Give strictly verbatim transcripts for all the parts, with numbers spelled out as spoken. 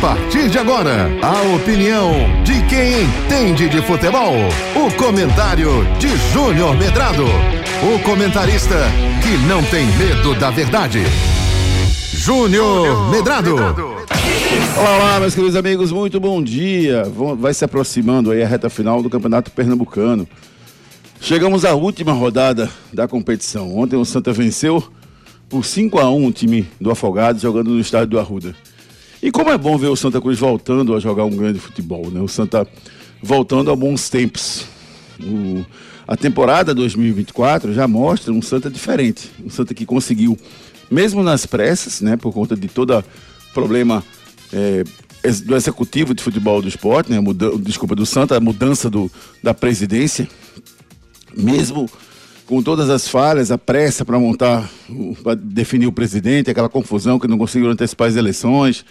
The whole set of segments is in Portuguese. partir de agora, a opinião de quem entende de futebol. O comentário de Júnior Medrado, o comentarista que não tem medo da verdade. Júnior Medrado. Olá, olá, meus queridos amigos, muito bom dia. Vai se aproximando aí a reta final do Campeonato Pernambucano. Chegamos à última rodada da competição. Ontem o Santa venceu por cinco a um o time do Afogados, jogando no Estádio do Arruda. E como é bom ver o Santa Cruz voltando a jogar um grande futebol, né? O Santa voltando a bons tempos. O, a temporada dois mil e vinte e quatro já mostra um Santa diferente. Um Santa que conseguiu, mesmo nas pressas, né, por conta de todo problema é, do executivo de futebol do Sport, né, muda, desculpa, do Santa, a mudança do, da presidência, mesmo com todas as falhas, a pressa para montar, para definir o presidente, aquela confusão que não conseguiram antecipar as eleições.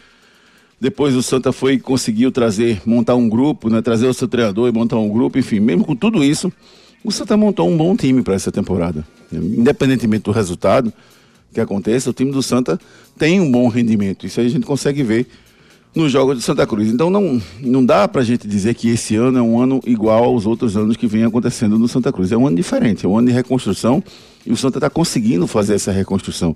Depois o Santa foi e conseguiu trazer, montar um grupo, né, trazer o seu treinador e montar um grupo, enfim, mesmo com tudo isso, o Santa montou um bom time para essa temporada. Independentemente do resultado que aconteça, o time do Santa tem um bom rendimento. Isso aí a gente consegue ver nos jogos de Santa Cruz. Então não, não dá pra gente dizer que esse ano é um ano igual aos outros anos que vem acontecendo no Santa Cruz. É um ano diferente, é um ano de reconstrução, e o Santa tá conseguindo fazer essa reconstrução.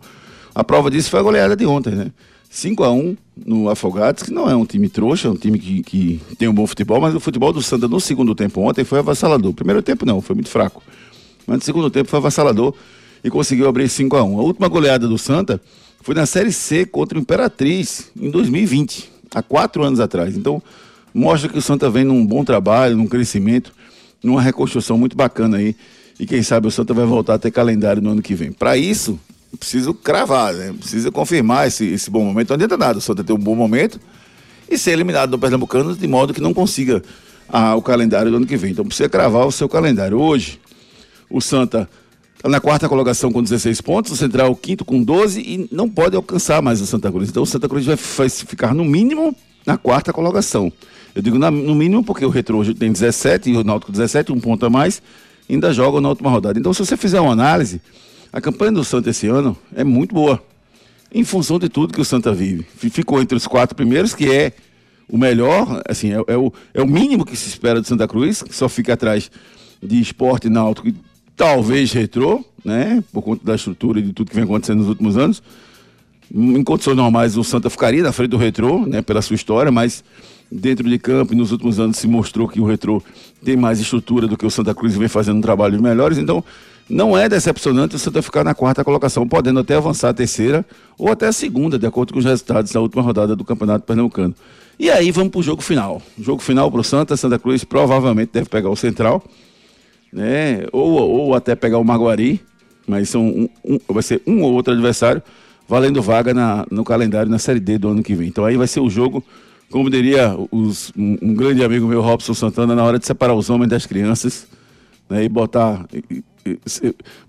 A prova disso foi a goleada de ontem, né? cinco a um no Afogados, que não é um time trouxa, é um time que, que tem um bom futebol, mas o futebol do Santa no segundo tempo ontem foi avassalador. Primeiro tempo não, foi muito fraco, mas no segundo tempo foi avassalador e conseguiu abrir cinco a um. A última goleada do Santa foi na Série C contra o Imperatriz em dois mil e vinte. Há quatro anos atrás. Então, mostra que o Santa vem num bom trabalho, num crescimento, numa reconstrução muito bacana aí. E quem sabe o Santa vai voltar a ter calendário no ano que vem. Para isso, preciso cravar, né? Preciso confirmar esse, esse bom momento. Não adianta nada o Santa ter um bom momento e ser eliminado do Pernambucano de modo que não consiga a, o calendário do ano que vem. Então, precisa cravar o seu calendário. Hoje, o Santa está na quarta colocação com dezesseis pontos, o Central quinto com doze, e não pode alcançar mais o Santa Cruz. Então o Santa Cruz vai, vai ficar no mínimo na quarta colocação. Eu digo na, no mínimo porque o Retrô tem dezessete e o Náutico dezessete, um ponto a mais, ainda joga na última rodada. Então, se você fizer uma análise, a campanha do Santa esse ano é muito boa, em função de tudo que o Santa vive. Ficou entre os quatro primeiros, que é o melhor, assim, é, é, o, é o mínimo que se espera do Santa Cruz, que só fica atrás de Sport e Náutico, talvez Retrô, né, por conta da estrutura e de tudo que vem acontecendo nos últimos anos. Em condições normais, o Santa ficaria na frente do Retrô, né, pela sua história, mas dentro de campo, nos últimos anos, se mostrou que o Retrô tem mais estrutura do que o Santa Cruz, vem fazendo um trabalho melhores. Então, não é decepcionante o Santa ficar na quarta colocação, podendo até avançar a terceira ou até a segunda, de acordo com os resultados da última rodada do Campeonato Pernambucano. E aí, vamos para o jogo final. O jogo final para o Santa, Santa Cruz provavelmente deve pegar o Central, né? Ou, ou até pegar o Maguari, mas são um, um, vai ser um ou outro adversário valendo vaga na, no calendário na Série D do ano que vem. Então aí vai ser o jogo, como diria os, um, um grande amigo meu, Robson Santana, na hora de separar os homens das crianças, né? E botar, e, e,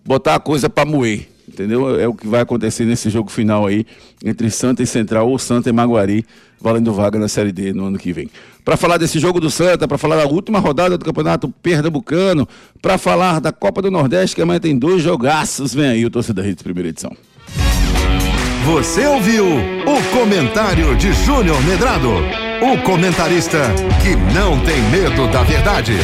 botar a coisa para moer, entendeu? É o que vai acontecer nesse jogo final aí, entre Santa e Central, ou Santa e Maguari, valendo vaga na Série D no ano que vem. Para falar desse jogo do Santa, para falar da última rodada do Campeonato Pernambucano, para falar da Copa do Nordeste, que amanhã tem dois jogaços, vem aí o Torcida Hits primeira edição. Você ouviu o comentário de Júnior Medrado, o comentarista que não tem medo da verdade.